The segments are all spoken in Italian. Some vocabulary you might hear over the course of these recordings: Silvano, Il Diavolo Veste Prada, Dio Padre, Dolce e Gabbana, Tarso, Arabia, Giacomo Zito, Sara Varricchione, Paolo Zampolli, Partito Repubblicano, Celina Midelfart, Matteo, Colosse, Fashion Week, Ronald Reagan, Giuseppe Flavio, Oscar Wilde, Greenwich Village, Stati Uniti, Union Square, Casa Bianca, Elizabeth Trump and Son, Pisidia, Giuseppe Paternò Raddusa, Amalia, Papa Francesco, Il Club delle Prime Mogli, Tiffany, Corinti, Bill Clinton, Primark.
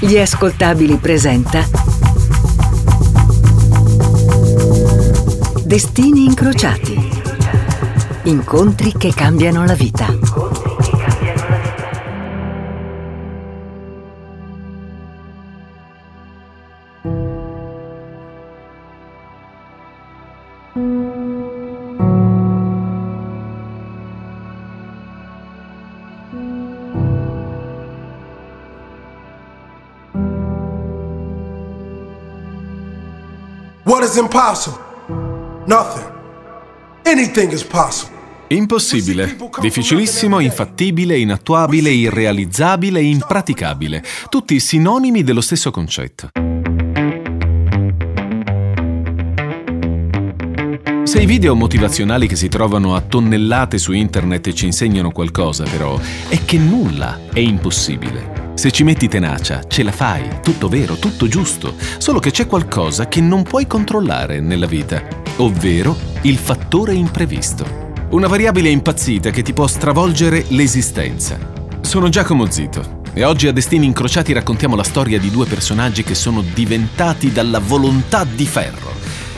Gli Ascoltabili presenta Destini incrociati. Incontri che cambiano la vita. What is impossible? Nothing. Anything is possible. Impossibile, difficilissimo, infattibile, inattuabile, irrealizzabile, impraticabile. Tutti sinonimi dello stesso concetto. Se i video motivazionali che si trovano a tonnellate su internet ci insegnano qualcosa, però, è che nulla è impossibile. Se ci metti tenacia, ce la fai, tutto vero, tutto giusto, solo che c'è qualcosa che non puoi controllare nella vita, ovvero il fattore imprevisto. Una variabile impazzita che ti può stravolgere l'esistenza. Sono Giacomo Zito e oggi a Destini Incrociati raccontiamo la storia di due personaggi che sono diventati dalla volontà di ferro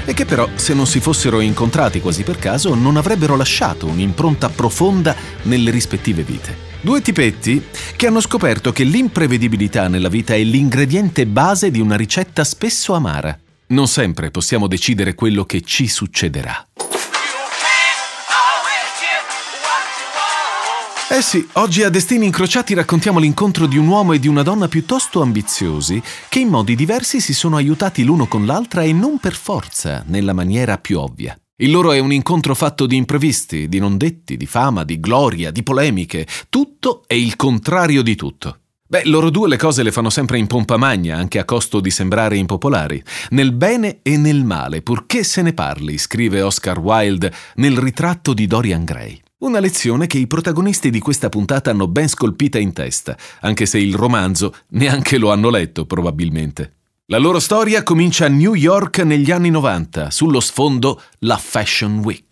e che però, se non si fossero incontrati quasi per caso, non avrebbero lasciato un'impronta profonda nelle rispettive vite. Due tipetti che hanno scoperto che l'imprevedibilità nella vita è l'ingrediente base di una ricetta spesso amara. Non sempre possiamo decidere quello che ci succederà. Eh sì, oggi a Destini Incrociati raccontiamo l'incontro di un uomo e di una donna piuttosto ambiziosi che in modi diversi si sono aiutati l'uno con l'altra e non per forza nella maniera più ovvia. Il loro è un incontro fatto di imprevisti, di non detti, di fama, di gloria, di polemiche. Tutto è il contrario di tutto. Beh, loro due le cose le fanno sempre in pompa magna, anche a costo di sembrare impopolari. Nel bene e nel male, purché se ne parli, scrive Oscar Wilde nel ritratto di Dorian Gray. Una lezione che i protagonisti di questa puntata hanno ben scolpita in testa, anche se il romanzo neanche lo hanno letto, probabilmente. La loro storia comincia a New York negli anni 90, sullo sfondo la Fashion Week.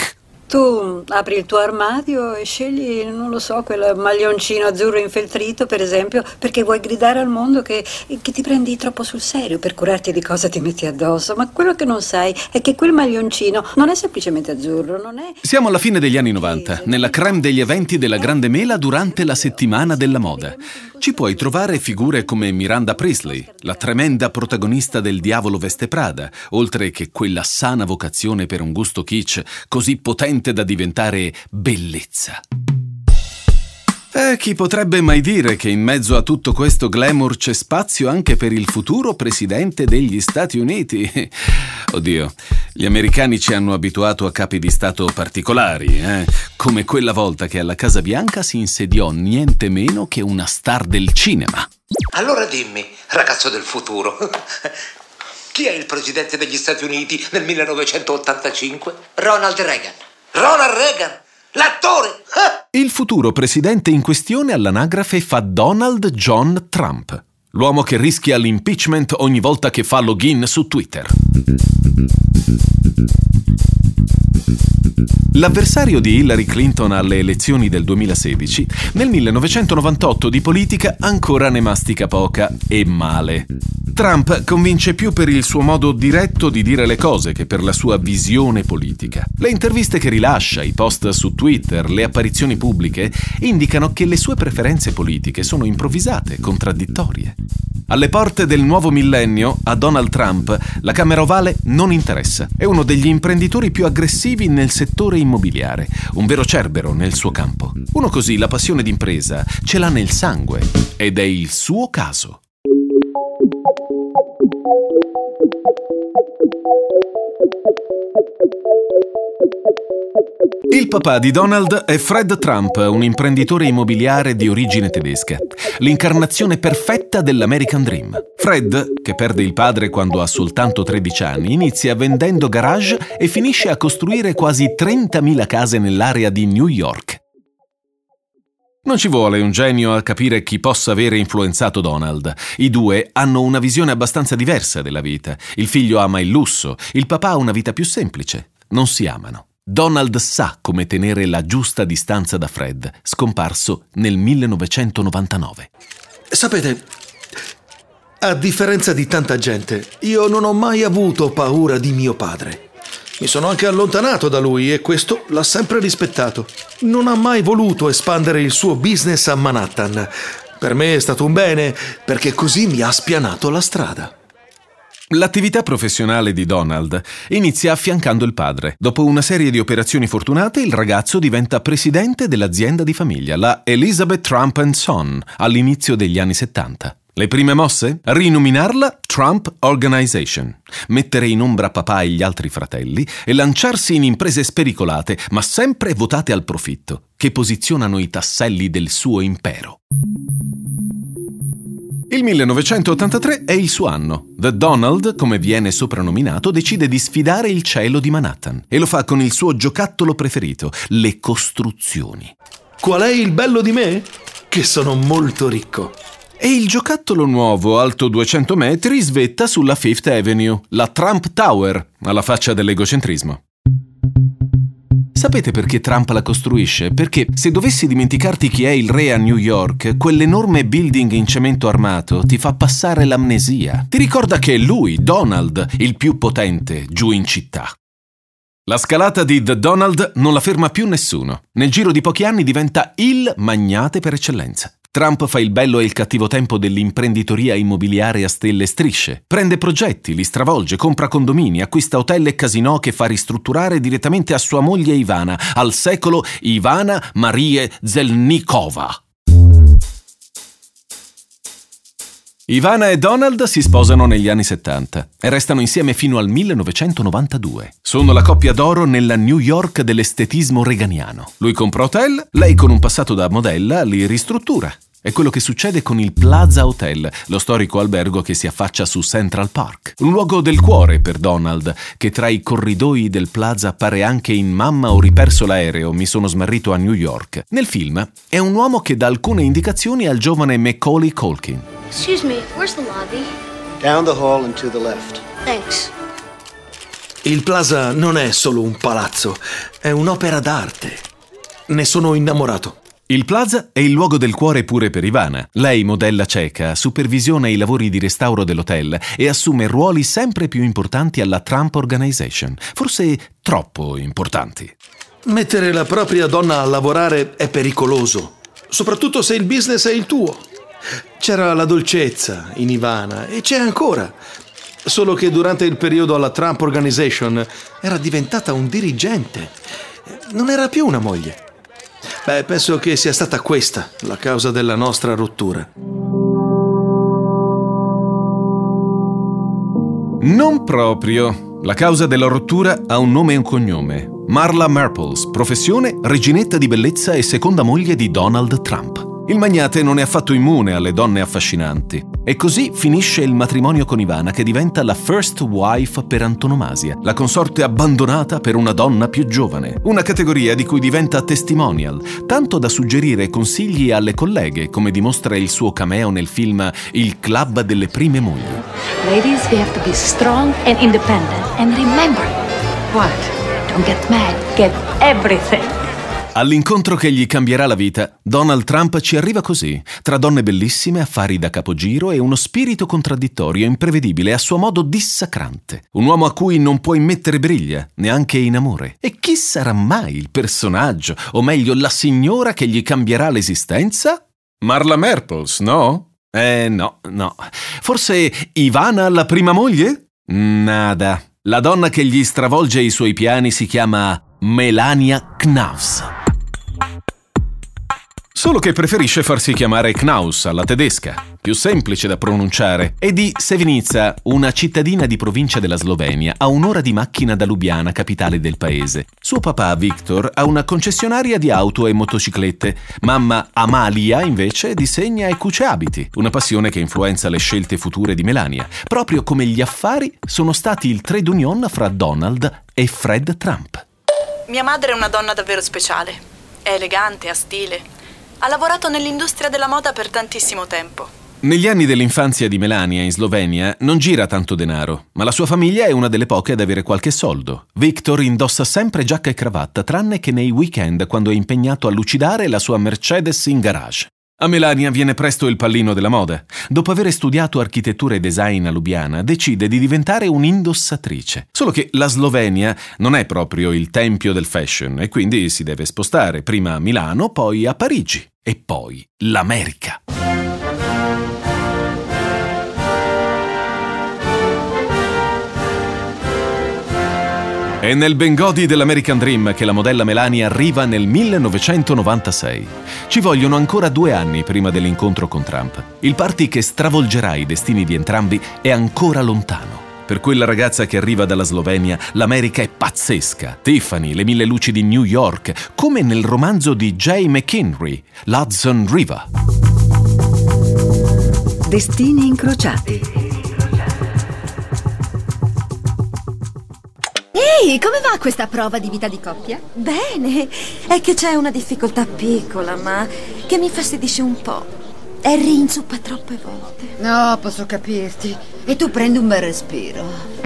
Tu apri il tuo armadio e scegli, non lo so, quel maglioncino azzurro infeltrito, per esempio, perché vuoi gridare al mondo che ti prendi troppo sul serio per curarti di cosa ti metti addosso. Ma quello che non sai è che quel maglioncino non è semplicemente azzurro, non è... Siamo alla fine degli anni 90, nella crème degli eventi della Grande Mela durante la settimana della moda. Ci puoi trovare figure come Miranda Priestly, la tremenda protagonista del Diavolo Veste Prada, oltre che quella sana vocazione per un gusto kitsch così potente da diventare bellezza. E chi potrebbe mai dire che in mezzo a tutto questo glamour c'è spazio anche per il futuro presidente degli Stati Uniti? Oddio, gli americani ci hanno abituato a capi di stato particolari, come quella volta che alla Casa Bianca si insediò niente meno che una star del cinema. Allora dimmi, ragazzo del futuro, chi è il presidente degli Stati Uniti nel 1985? Ronald Reagan! L'attore! Il futuro presidente in questione all'anagrafe fa Donald John Trump, l'uomo che rischia l'impeachment ogni volta che fa login su Twitter. L'avversario di Hillary Clinton alle elezioni del 2016, nel 1998 di politica ancora ne mastica poca e male. Trump convince più per il suo modo diretto di dire le cose che per la sua visione politica. Le interviste che rilascia, i post su Twitter, le apparizioni pubbliche indicano che le sue preferenze politiche sono improvvisate, contraddittorie. Alle porte del nuovo millennio, a Donald Trump la Camera Ovale non interessa. È uno degli imprenditori più aggressivi nel settore immobiliare, un vero cerbero nel suo campo. Uno così la passione d'impresa ce l'ha nel sangue ed è il suo caso. Il papà di Donald è Fred Trump, un imprenditore immobiliare di origine tedesca, l'incarnazione perfetta dell'American Dream. Fred, che perde il padre quando ha soltanto 13 anni, inizia vendendo garage e finisce a costruire quasi 30.000 case nell'area di New York. Non ci vuole un genio a capire chi possa avere influenzato Donald. I due hanno una visione abbastanza diversa della vita. Il figlio ama il lusso, il papà ha una vita più semplice. Non si amano. Donald sa come tenere la giusta distanza da Fred, scomparso nel 1999. Sapete, A differenza di tanta gente, io non ho mai avuto paura di mio padre. Mi sono anche allontanato da lui e questo l'ha sempre rispettato. Non ha mai voluto espandere il suo business a Manhattan. Per me è stato un bene, perché così mi ha spianato la strada. L'attività professionale di Donald inizia affiancando il padre. Dopo una serie di operazioni fortunate, il ragazzo diventa presidente dell'azienda di famiglia, la Elizabeth Trump and Son, all'inizio degli anni 70. Le prime mosse? Rinominarla Trump Organization, mettere in ombra papà e gli altri fratelli e lanciarsi in imprese spericolate, ma sempre votate al profitto, che posizionano i tasselli del suo impero. Il 1983 è il suo anno. The Donald, come viene soprannominato, decide di sfidare il cielo di Manhattan e lo fa con il suo giocattolo preferito, le costruzioni. Qual è il bello di me? Che sono molto ricco. E il giocattolo nuovo, alto 200 metri, svetta sulla Fifth Avenue, la Trump Tower, alla faccia dell'egocentrismo. Sapete perché Trump la costruisce? Perché se dovessi dimenticarti chi è il re a New York, quell'enorme building in cemento armato ti fa passare l'amnesia. Ti ricorda che è lui, Donald, il più potente giù in città. La scalata di The Donald non la ferma più nessuno. Nel giro di pochi anni diventa il magnate per eccellenza. Trump fa il bello e il cattivo tempo dell'imprenditoria immobiliare a stelle e strisce. Prende progetti, li stravolge, compra condomini, acquista hotel e casinò che fa ristrutturare direttamente a sua moglie Ivana, al secolo Ivana Marie Zelnikova. Ivana e Donald si sposano negli anni 70 e restano insieme fino al 1992. Sono la coppia d'oro nella New York dell'estetismo reganiano. Lui compra hotel, lei con un passato da modella li ristruttura. È quello che succede con il Plaza Hotel, lo storico albergo che si affaccia su Central Park. Un luogo del cuore per Donald, che tra i corridoi del Plaza appare anche in Mamma ho ripreso l'aereo, mi sono smarrito a New York. Nel film è un uomo che dà alcune indicazioni al giovane Macaulay Culkin. Excuse me, where's the lobby? Down the hall and to the left. Thanks. Il Plaza non è solo un palazzo, è un'opera d'arte. Ne sono innamorato. Il Plaza è il luogo del cuore pure per Ivana. Lei, modella cieca, supervisiona i lavori di restauro dell'hotel e assume ruoli sempre più importanti alla Trump Organization, forse troppo importanti. Mettere la propria donna a lavorare è pericoloso, soprattutto se il business è il tuo. C'era la dolcezza in Ivana e c'è ancora, solo che durante il periodo alla Trump Organization era diventata un dirigente, non era più una moglie. Beh, penso che sia stata questa la causa della nostra rottura. Non proprio. La causa della rottura ha un nome e un cognome. Marla Maples, professione, reginetta di bellezza e seconda moglie di Donald Trump. Il magnate non è affatto immune alle donne affascinanti. E così finisce il matrimonio con Ivana, che diventa la first wife per antonomasia, la consorte abbandonata per una donna più giovane. Una categoria di cui diventa testimonial, tanto da suggerire consigli alle colleghe, come dimostra il suo cameo nel film Il Club delle Prime Mogli. Ladies, we have to be strong and independent. And remember, what? Don't get mad, get everything. All'incontro che gli cambierà la vita, Donald Trump ci arriva così, tra donne bellissime, affari da capogiro e uno spirito contraddittorio, imprevedibile, a suo modo dissacrante. Un uomo a cui non puoi mettere briglia, neanche in amore. E chi sarà mai il personaggio, o meglio la signora che gli cambierà l'esistenza? Marla Maples, no? No. Forse Ivana, la prima moglie? Nada. La donna che gli stravolge i suoi piani si chiama Melania Knauss. Solo che preferisce farsi chiamare Knauss alla tedesca, più semplice da pronunciare, e di Sevinica, una cittadina di provincia della Slovenia, a un'ora di macchina da Lubiana, capitale del paese. Suo papà, Victor, ha una concessionaria di auto e motociclette. Mamma, Amalia, invece, disegna e cuce abiti, una passione che influenza le scelte future di Melania, proprio come gli affari sono stati il trait d'union fra Donald e Fred Trump. Mia madre è una donna davvero speciale. È elegante, ha stile. Ha lavorato nell'industria della moda per tantissimo tempo. Negli anni dell'infanzia di Melania in Slovenia non gira tanto denaro, ma la sua famiglia è una delle poche ad avere qualche soldo. Victor indossa sempre giacca e cravatta, tranne che nei weekend quando è impegnato a lucidare la sua Mercedes in garage. A Melania viene presto il pallino della moda. Dopo aver studiato architettura e design a Lubiana, decide di diventare un'indossatrice. Solo che la Slovenia non è proprio il tempio del fashion e quindi si deve spostare prima a Milano, poi a Parigi e poi l'America. È nel Bengodi dell'American Dream che la modella Melania arriva nel 1996. Ci vogliono ancora 2 anni prima dell'incontro con Trump. Il party che stravolgerà i destini di entrambi è ancora lontano. Per quella ragazza che arriva dalla Slovenia, l'America è pazzesca. Tiffany, le 1000 luci di New York, come nel romanzo di J. McHenry, l'Hudson River. Destini incrociati. Ehi, come va questa prova di vita di coppia? Bene, è che c'è una difficoltà piccola, ma che mi infastidisce un po'. Harry inzuppa troppe volte. No, posso capirti. E tu prendi un bel respiro.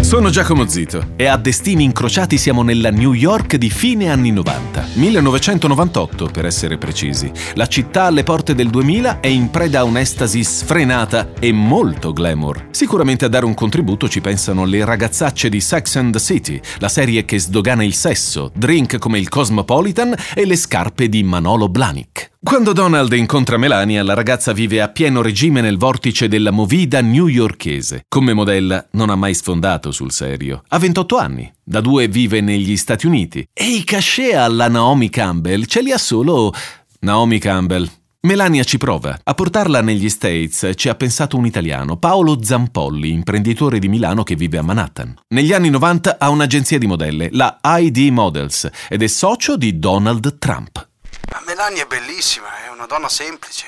Sono Giacomo Zito e a Destini Incrociati siamo nella New York di fine anni 90. 1998, per essere precisi. La città alle porte del 2000 è in preda a un'estasi sfrenata e molto glamour. Sicuramente a dare un contributo ci pensano le ragazzacce di Sex and the City, la serie che sdogana il sesso, drink come il Cosmopolitan e le scarpe di Manolo Blahnik. Quando Donald incontra Melania, la ragazza vive a pieno regime nel vortice della movida newyorkese. Come modella non ha mai sfondato sul serio. Ha 28 anni, da 2 vive negli Stati Uniti e i cachet alla Naomi Campbell ce li ha solo Naomi Campbell. Melania ci prova. A portarla negli States ci ha pensato un italiano, Paolo Zampolli, imprenditore di Milano che vive a Manhattan. Negli anni 90 ha un'agenzia di modelle, la ID Models, ed è socio di Donald Trump. Ma Melania è bellissima, è una donna semplice.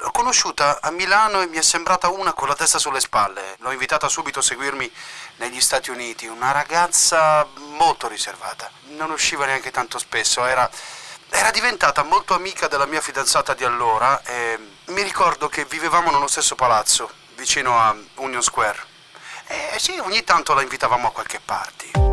L'ho conosciuta a Milano e mi è sembrata una con la testa sulle spalle. L'ho invitata subito a seguirmi negli Stati Uniti, una ragazza molto riservata. Non usciva neanche tanto spesso, era diventata molto amica della mia fidanzata di allora e mi ricordo che vivevamo nello stesso palazzo, vicino a Union Square. E sì, ogni tanto la invitavamo a qualche party.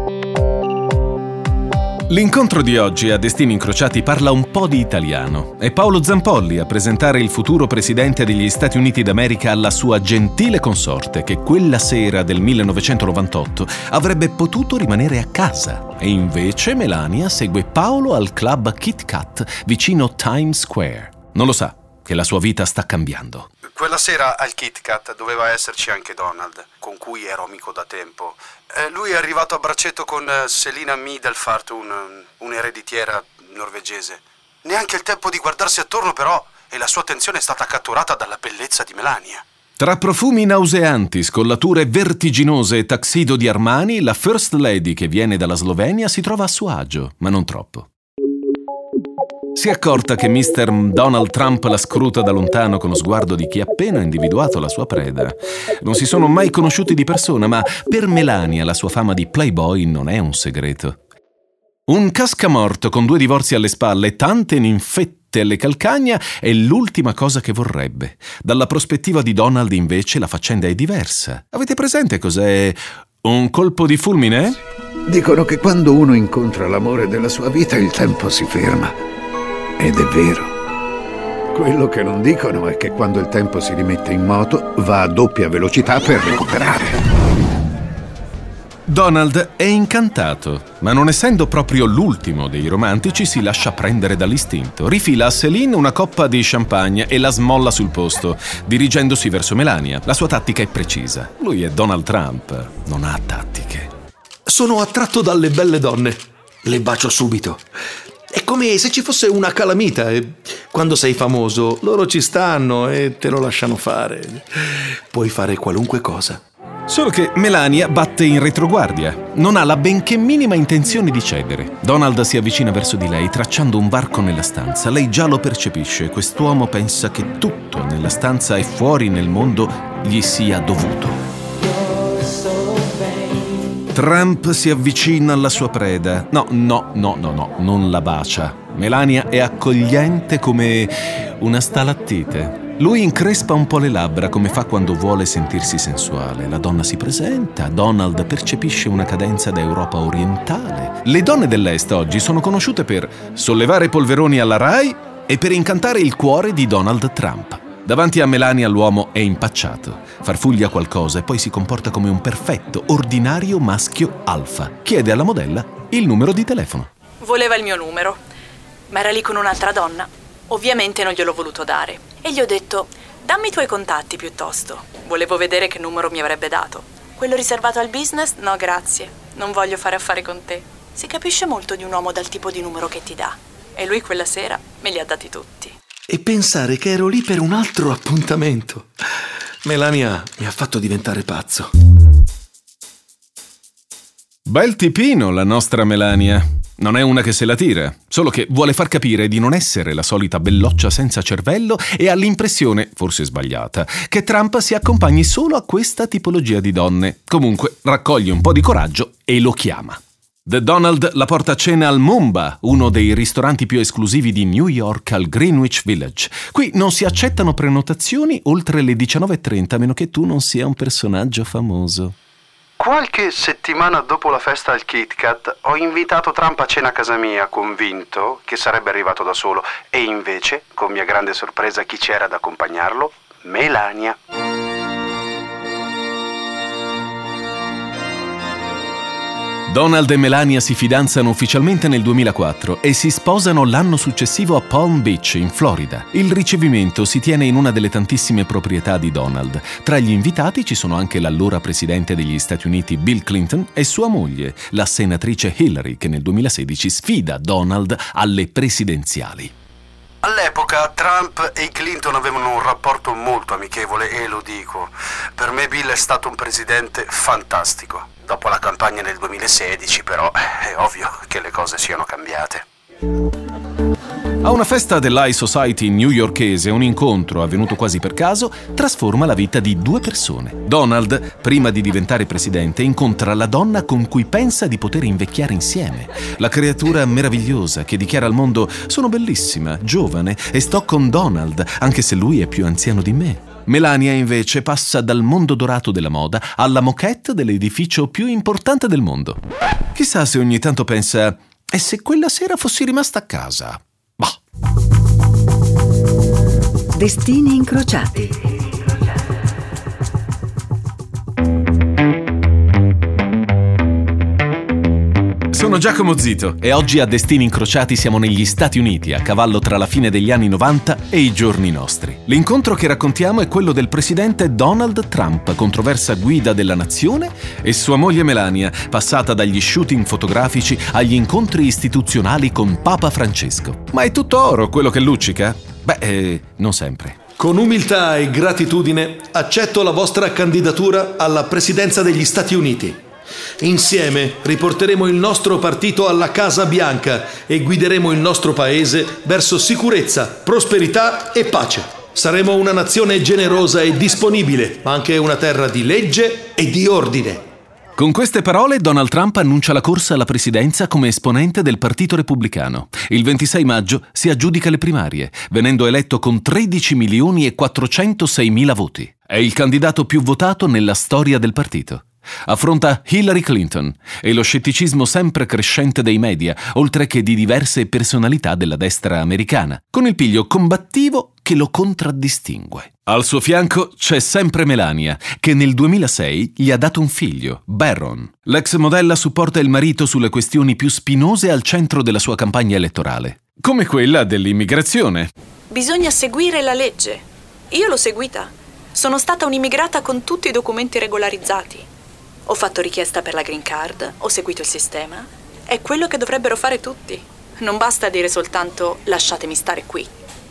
L'incontro di oggi a Destini Incrociati parla un po' di italiano. È Paolo Zampolli a presentare il futuro presidente degli Stati Uniti d'America alla sua gentile consorte che quella sera del 1998 avrebbe potuto rimanere a casa. E invece Melania segue Paolo al club Kit Kat vicino Times Square. Non lo sa che la sua vita sta cambiando. Quella sera al Kit Kat doveva esserci anche Donald, con cui ero amico da tempo. Lui è arrivato a braccetto con Celina Midelfart, un'ereditiera norvegese. Neanche il tempo di guardarsi attorno però, e la sua attenzione è stata catturata dalla bellezza di Melania. Tra profumi nauseanti, scollature vertiginose e taxido di Armani, la First Lady che viene dalla Slovenia si trova a suo agio, ma non troppo. Si è accorta che Mr. Donald Trump la scruta da lontano con lo sguardo di chi ha appena individuato la sua preda. Non si sono mai conosciuti di persona, ma per Melania la sua fama di playboy non è un segreto. Un cascamorto con 2 divorzi alle spalle, tante ninfette alle calcagna, è l'ultima cosa che vorrebbe. Dalla prospettiva di Donald, invece, la faccenda è diversa. Avete presente cos'è un colpo di fulmine? Dicono che quando uno incontra l'amore della sua vita il tempo si ferma. Ed è vero. Quello che non dicono è che quando il tempo si rimette in moto va a doppia velocità per recuperare. Donald è incantato, ma non essendo proprio l'ultimo dei romantici si lascia prendere dall'istinto. Rifila a Céline una coppa di champagne e la smolla sul posto, dirigendosi verso Melania. La sua tattica è precisa. Lui è Donald Trump, non ha tattiche. Sono attratto dalle belle donne. Le bacio subito. È come se ci fosse una calamita e quando sei famoso loro ci stanno e te lo lasciano fare. Puoi fare qualunque cosa. Solo che Melania batte in retroguardia. Non ha la benché minima intenzione di cedere. Donald si avvicina verso di lei tracciando un varco nella stanza. Lei già lo percepisce. Quest'uomo pensa che tutto nella stanza e fuori nel mondo gli sia dovuto. Trump si avvicina alla sua preda. No, non la bacia. Melania è accogliente come una stalattite. Lui increspa un po' le labbra, come fa quando vuole sentirsi sensuale. La donna si presenta, Donald percepisce una cadenza da Europa orientale. Le donne dell'Est oggi sono conosciute per sollevare polveroni alla Rai e per incantare il cuore di Donald Trump. Davanti a Melania l'uomo è impacciato, farfuglia qualcosa e poi si comporta come un perfetto, ordinario maschio alfa. Chiede alla modella il numero di telefono. Voleva il mio numero, ma era lì con un'altra donna. Ovviamente non gliel'ho voluto dare e gli ho detto dammi i tuoi contatti piuttosto, volevo vedere che numero mi avrebbe dato. Quello riservato al business? No grazie, non voglio fare affari con te. Si capisce molto di un uomo dal tipo di numero che ti dà e lui quella sera me li ha dati tutti. E pensare che ero lì per un altro appuntamento. Melania mi ha fatto diventare pazzo. Bel tipino la nostra Melania. Non è una che se la tira, solo che vuole far capire di non essere la solita belloccia senza cervello e ha l'impressione, forse sbagliata, che Trump si accompagni solo a questa tipologia di donne. Comunque, raccoglie un po' di coraggio e lo chiama. The Donald la porta a cena al Mumba, uno dei ristoranti più esclusivi di New York al Greenwich Village. Qui non si accettano prenotazioni oltre le 19:30, a meno che tu non sia un personaggio famoso. Qualche settimana dopo la festa al Kit Kat ho invitato Trump a cena a casa mia, convinto che sarebbe arrivato da solo. E invece, con mia grande sorpresa, chi c'era ad accompagnarlo? Melania. Donald e Melania si fidanzano ufficialmente nel 2004 e si sposano l'anno successivo a Palm Beach, in Florida. Il ricevimento si tiene in una delle tantissime proprietà di Donald. Tra gli invitati ci sono anche l'allora presidente degli Stati Uniti Bill Clinton e sua moglie, la senatrice Hillary, che nel 2016 sfida Donald alle presidenziali. All'epoca Trump e Clinton avevano un rapporto molto amichevole e lo dico, per me Bill è stato un presidente fantastico. Dopo la campagna del 2016, però, è ovvio che le cose siano cambiate. A una festa dell'High Society newyorkese, un incontro avvenuto quasi per caso trasforma la vita di due persone. Donald, prima di diventare presidente, incontra la donna con cui pensa di poter invecchiare insieme. La creatura meravigliosa che dichiara al mondo «Sono bellissima, giovane e sto con Donald, anche se lui è più anziano di me». Melania invece passa dal mondo dorato della moda alla moquette dell'edificio più importante del mondo. Chissà se ogni tanto pensa «E se quella sera fossi rimasta a casa?» Bah. Destini incrociati. Sono Giacomo Zito e oggi a Destini Incrociati siamo negli Stati Uniti, a cavallo tra la fine degli anni 90 e i giorni nostri. L'incontro che raccontiamo è quello del presidente Donald Trump, controversa guida della nazione, e sua moglie Melania, passata dagli shooting fotografici agli incontri istituzionali con Papa Francesco. Ma è tutto oro quello che luccica? Beh, non sempre. Con umiltà e gratitudine accetto la vostra candidatura alla presidenza degli Stati Uniti. Insieme riporteremo il nostro partito alla Casa Bianca e guideremo il nostro paese verso sicurezza, prosperità e pace. Saremo una nazione generosa e disponibile, ma anche una terra di legge e di ordine. Con queste parole Donald Trump annuncia la corsa alla presidenza come esponente del Partito Repubblicano. Il 26 maggio si aggiudica le primarie, venendo eletto con 13.406.000 voti. È il candidato più votato nella storia del partito. Affronta Hillary Clinton e lo scetticismo sempre crescente dei media, oltre che di diverse personalità della destra americana, con il piglio combattivo che lo contraddistingue. Al suo fianco c'è sempre Melania, che nel 2006 gli ha dato un figlio, Barron. L'ex modella supporta il marito sulle questioni più spinose al centro della sua campagna elettorale, come quella dell'immigrazione. Bisogna seguire la legge. Io l'ho seguita. Sono stata un'immigrata con tutti i documenti regolarizzati. Ho fatto richiesta per la green card, ho seguito il sistema. È quello che dovrebbero fare tutti. Non basta dire soltanto «lasciatemi stare qui».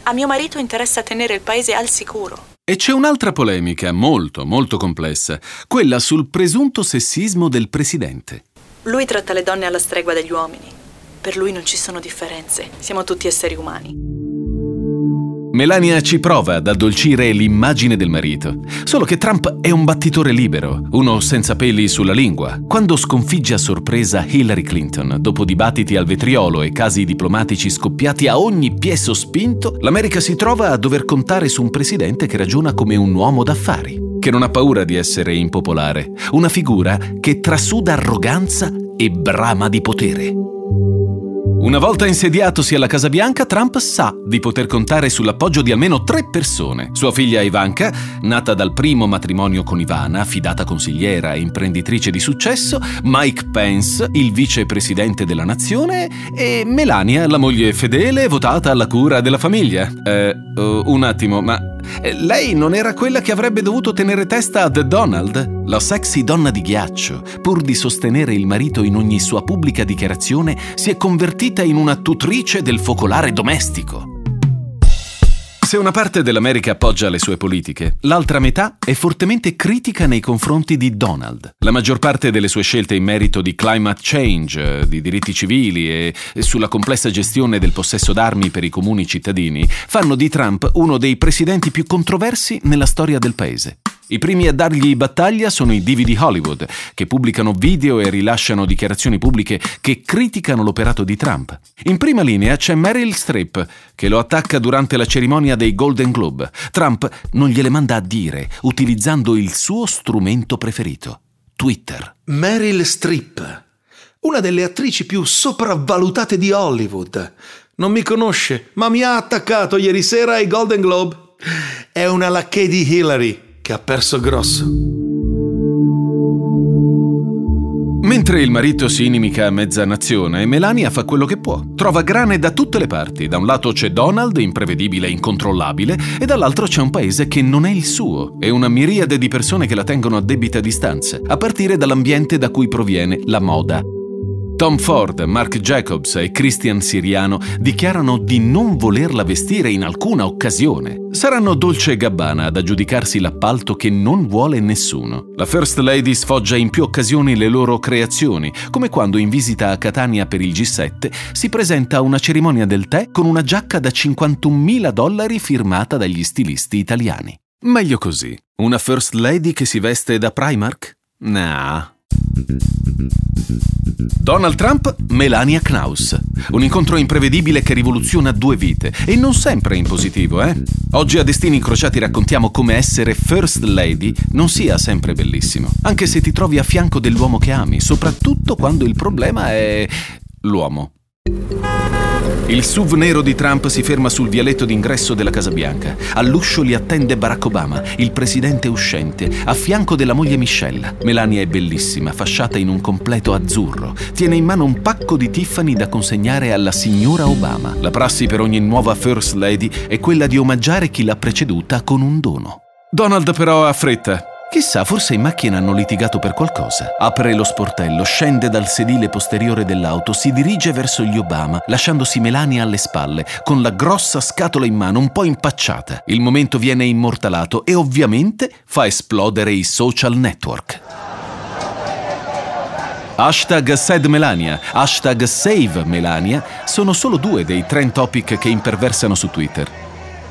A mio marito interessa tenere il paese al sicuro. E c'è un'altra polemica molto, molto complessa, quella sul presunto sessismo del presidente. Lui tratta le donne alla stregua degli uomini. Per lui non ci sono differenze, siamo tutti esseri umani. Melania ci prova ad addolcire l'immagine del marito, solo che Trump è un battitore libero, uno senza peli sulla lingua. Quando sconfigge a sorpresa Hillary Clinton, dopo dibattiti al vetriolo e casi diplomatici scoppiati a ogni piè sospinto, l'America si trova a dover contare su un presidente che ragiona come un uomo d'affari, che non ha paura di essere impopolare, una figura che trasuda arroganza e brama di potere. Una volta insediatosi alla Casa Bianca, Trump sa di poter contare sull'appoggio di almeno 3 persone. Sua figlia Ivanka, nata dal primo matrimonio con Ivana, affidata consigliera e imprenditrice di successo, Mike Pence, il vicepresidente della nazione, e Melania, la moglie fedele votata alla cura della famiglia. Un attimo, ma lei non era quella che avrebbe dovuto tenere testa a Donald? La sexy donna di ghiaccio, pur di sostenere il marito in ogni sua pubblica dichiarazione, si è convertita in una tutrice del focolare domestico. Se una parte dell'America appoggia le sue politiche, l'altra metà è fortemente critica nei confronti di Donald. La maggior parte delle sue scelte in merito di climate change, di diritti civili e sulla complessa gestione del possesso d'armi per i comuni cittadini fanno di Trump uno dei presidenti più controversi nella storia del paese. I primi a dargli battaglia sono i divi di Hollywood, che pubblicano video e rilasciano dichiarazioni pubbliche che criticano l'operato di Trump. In prima linea c'è Meryl Streep, che lo attacca durante la cerimonia dei Golden Globe. Trump non gliele manda a dire, utilizzando il suo strumento preferito, Twitter. Meryl Streep, una delle attrici più sopravvalutate di Hollywood. Non mi conosce, ma mi ha attaccato ieri sera ai Golden Globe. È una lacchè di Hillary, che ha perso grosso. Mentre il marito si inimica a mezza nazione, Melania fa quello che può. Trova grane da tutte le parti. Da un lato c'è Donald, imprevedibile e incontrollabile, e dall'altro c'è un paese che non è il suo e una miriade di persone che la tengono a debita distanza, a partire dall'ambiente da cui proviene la moda. Tom Ford, Marc Jacobs e Christian Siriano dichiarano di non volerla vestire in alcuna occasione. Saranno Dolce e Gabbana ad aggiudicarsi l'appalto che non vuole nessuno. La First Lady sfoggia in più occasioni le loro creazioni, come quando in visita a Catania per il G7 si presenta a una cerimonia del tè con una giacca da $51.000 firmata dagli stilisti italiani. Meglio così. Una First Lady che si veste da Primark? Nah. Donald Trump, Melania Knauss. Un incontro imprevedibile che rivoluziona 2 vite, e non sempre in positivo, Oggi a Destini incrociati raccontiamo come essere First Lady non sia sempre bellissimo, anche se ti trovi a fianco dell'uomo che ami, soprattutto quando il problema è l'uomo. Il SUV nero di Trump si ferma sul vialetto d'ingresso della Casa Bianca. All'uscio li attende Barack Obama, il presidente uscente, a fianco della moglie Michelle. Melania è bellissima, fasciata in un completo azzurro. Tiene in mano un pacco di Tiffany da consegnare alla signora Obama. La prassi per ogni nuova First Lady è quella di omaggiare chi l'ha preceduta con un dono. Donald però ha fretta. Chissà, forse in macchina hanno litigato per qualcosa. Apre lo sportello, scende dal sedile posteriore dell'auto, si dirige verso gli Obama, lasciandosi Melania alle spalle, con la grossa scatola in mano, un po' impacciata. Il momento viene immortalato e ovviamente fa esplodere i social network. #SadMelania, #SaveMelania sono solo 2 dei trend topic che imperversano su Twitter.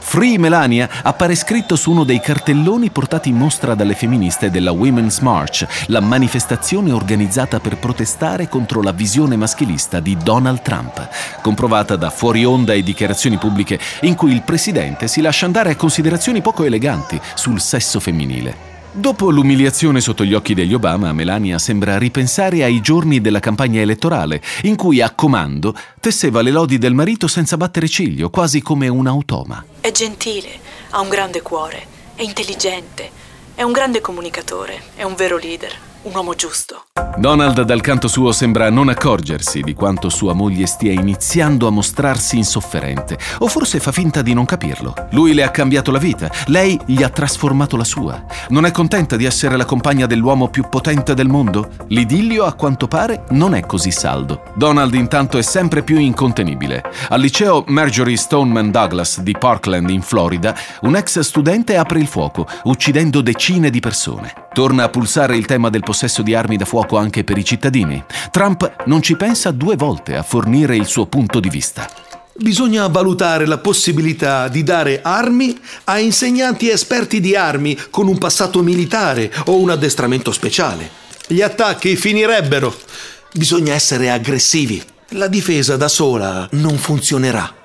Free Melania appare scritto su uno dei cartelloni portati in mostra dalle femministe della Women's March, la manifestazione organizzata per protestare contro la visione maschilista di Donald Trump, comprovata da fuori onda e dichiarazioni pubbliche in cui il presidente si lascia andare a considerazioni poco eleganti sul sesso femminile. Dopo l'umiliazione sotto gli occhi degli Obama, Melania sembra ripensare ai giorni della campagna elettorale, in cui a comando tesseva le lodi del marito senza battere ciglio, quasi come un automa. È gentile, ha un grande cuore, è intelligente, è un grande comunicatore, è un vero leader, un uomo giusto. Donald dal canto suo sembra non accorgersi di quanto sua moglie stia iniziando a mostrarsi insofferente, o forse fa finta di non capirlo. Lui le ha cambiato la vita, lei gli ha trasformato la sua. Non è contenta di essere la compagna dell'uomo più potente del mondo? L'idillio, a quanto pare, non è così saldo. Donald intanto è sempre più incontenibile. Al liceo Marjorie Stoneman Douglas di Parkland in Florida, un ex studente apre il fuoco, uccidendo decine di persone. Torna a pulsare il tema del possesso di armi da fuoco anche per i cittadini. Trump non ci pensa 2 volte a fornire il suo punto di vista. Bisogna valutare la possibilità di dare armi a insegnanti esperti di armi con un passato militare o un addestramento speciale. Gli attacchi finirebbero. Bisogna essere aggressivi. La difesa da sola non funzionerà.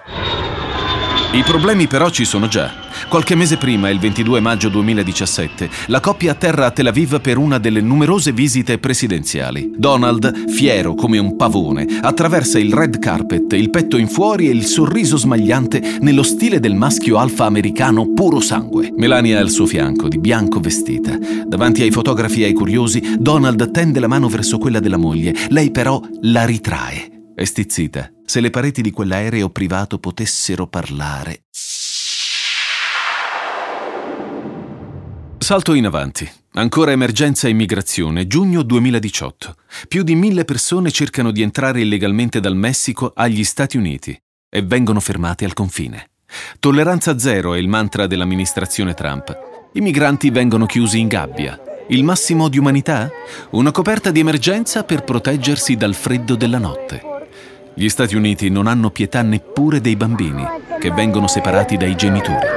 I problemi però ci sono già. Qualche mese prima, il 22 maggio 2017, la coppia atterra a Tel Aviv per una delle numerose visite presidenziali. Donald, fiero come un pavone, attraversa il red carpet, il petto in fuori e il sorriso smagliante nello stile del maschio alfa americano puro sangue. Melania è al suo fianco, di bianco vestita. Davanti ai fotografi e ai curiosi, Donald tende la mano verso quella della moglie. Lei però la ritrae. È stizzita. Se le pareti di quell'aereo privato potessero parlare... Salto in avanti. Ancora emergenza immigrazione, giugno 2018. Più di 1.000 persone cercano di entrare illegalmente dal Messico agli Stati Uniti e vengono fermate al confine. Tolleranza zero è il mantra dell'amministrazione Trump. I migranti vengono chiusi in gabbia. Il massimo di umanità? Una coperta di emergenza per proteggersi dal freddo della notte. Gli Stati Uniti non hanno pietà neppure dei bambini, che vengono separati dai genitori.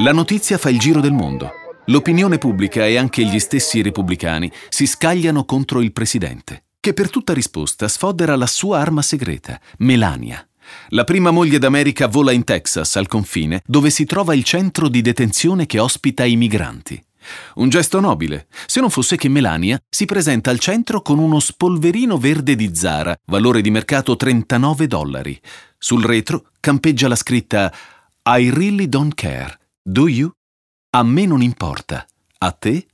La notizia fa il giro del mondo. L'opinione pubblica e anche gli stessi repubblicani si scagliano contro il presidente, che per tutta risposta sfodera la sua arma segreta, Melania. La prima moglie d'America vola in Texas, al confine, dove si trova il centro di detenzione che ospita i migranti. Un gesto nobile, se non fosse che Melania si presenta al centro con uno spolverino verde di Zara, valore di mercato $39. Sul retro campeggia la scritta «I really don't care». Do you? A me non importa. A te?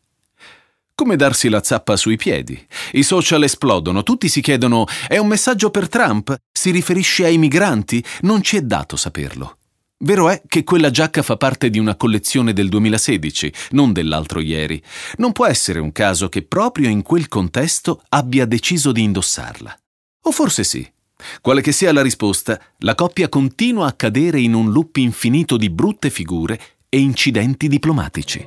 Come darsi la zappa sui piedi? I social esplodono, tutti si chiedono «È un messaggio per Trump? Si riferisce ai migranti? Non ci è dato saperlo». Vero è che quella giacca fa parte di una collezione del 2016, non dell'altro ieri. Non può essere un caso che proprio in quel contesto abbia deciso di indossarla. O forse sì. Quale che sia la risposta, la coppia continua a cadere in un loop infinito di brutte figure e incidenti diplomatici.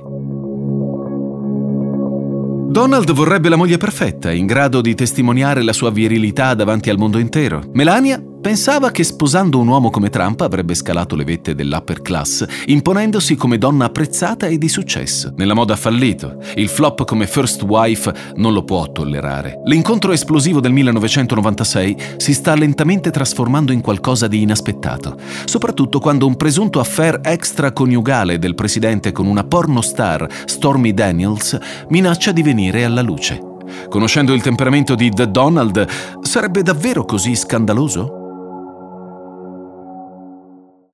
Donald vorrebbe la moglie perfetta, in grado di testimoniare la sua virilità davanti al mondo intero. Melania pensava che sposando un uomo come Trump avrebbe scalato le vette dell'upper class, imponendosi come donna apprezzata e di successo. Nella moda ha fallito. Il flop come first wife non lo può tollerare. L'incontro esplosivo del 1996 si sta lentamente trasformando in qualcosa di inaspettato, soprattutto quando un presunto affair extraconiugale del presidente con una pornostar, Stormy Daniels, minaccia di venire alla luce. Conoscendo il temperamento di The Donald, sarebbe davvero così scandaloso?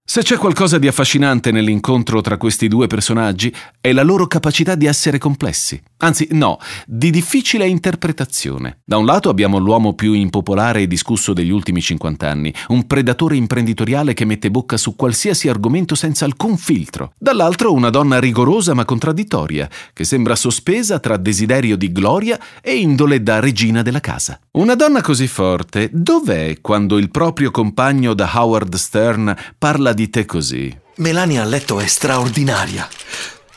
Se c'è qualcosa di affascinante nell'incontro tra questi due personaggi è la loro capacità di essere complessi, anzi no, di difficile interpretazione. Da un lato abbiamo l'uomo più impopolare e discusso degli ultimi 50 anni, un predatore imprenditoriale che mette bocca su qualsiasi argomento senza alcun filtro. Dall'altro una donna rigorosa ma contraddittoria, che sembra sospesa tra desiderio di gloria e indole da regina della casa. Una donna così forte, dov'è quando il proprio compagno da Howard Stern parla di te così? Melania a letto è straordinaria.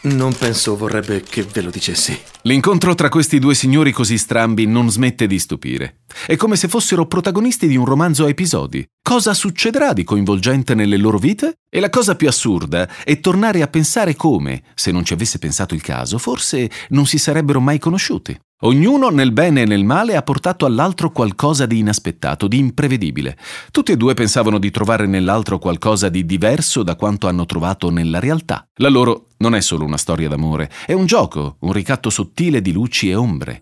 Non penso vorrebbe che ve lo dicessi. L'incontro tra questi due signori così strambi non smette di stupire. È come se fossero protagonisti di un romanzo a episodi. Cosa succederà di coinvolgente nelle loro vite? E la cosa più assurda è tornare a pensare come, se non ci avesse pensato il caso, forse non si sarebbero mai conosciuti. Ognuno nel bene e nel male ha portato all'altro qualcosa di inaspettato, di imprevedibile. Tutti e due pensavano di trovare nell'altro qualcosa di diverso da quanto hanno trovato nella realtà. La loro non è solo una storia d'amore, è un gioco, un ricatto sottile di luci e ombre.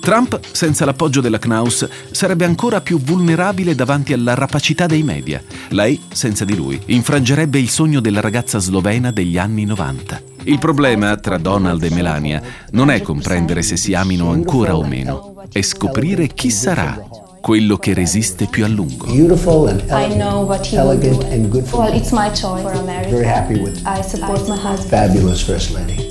Trump, senza l'appoggio della Knauss, sarebbe ancora più vulnerabile davanti alla rapacità dei media. Lei, senza di lui, infrangerebbe il sogno della ragazza slovena degli anni 90. Il problema tra Donald e Melania non è comprendere se si amino ancora o meno, è scoprire chi sarà quello che resiste più a lungo. Beautiful and elegant, elegant and good for me. Well, it's my choice for America. Very happy with I support my husband. Fabulous first lady.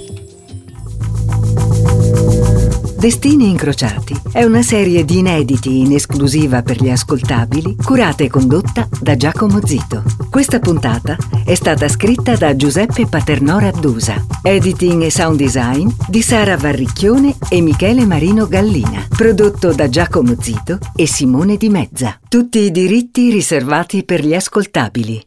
Destini incrociati è una serie di inediti in esclusiva per Gli Ascoltabili, curata e condotta da Giacomo Zito. Questa puntata è stata scritta da Giuseppe Paternò Raddusa. Editing e sound design di Sara Varricchione e Michele Marino Gallina. Prodotto da Giacomo Zito e Simone Di Mezza. Tutti i diritti riservati per Gli Ascoltabili.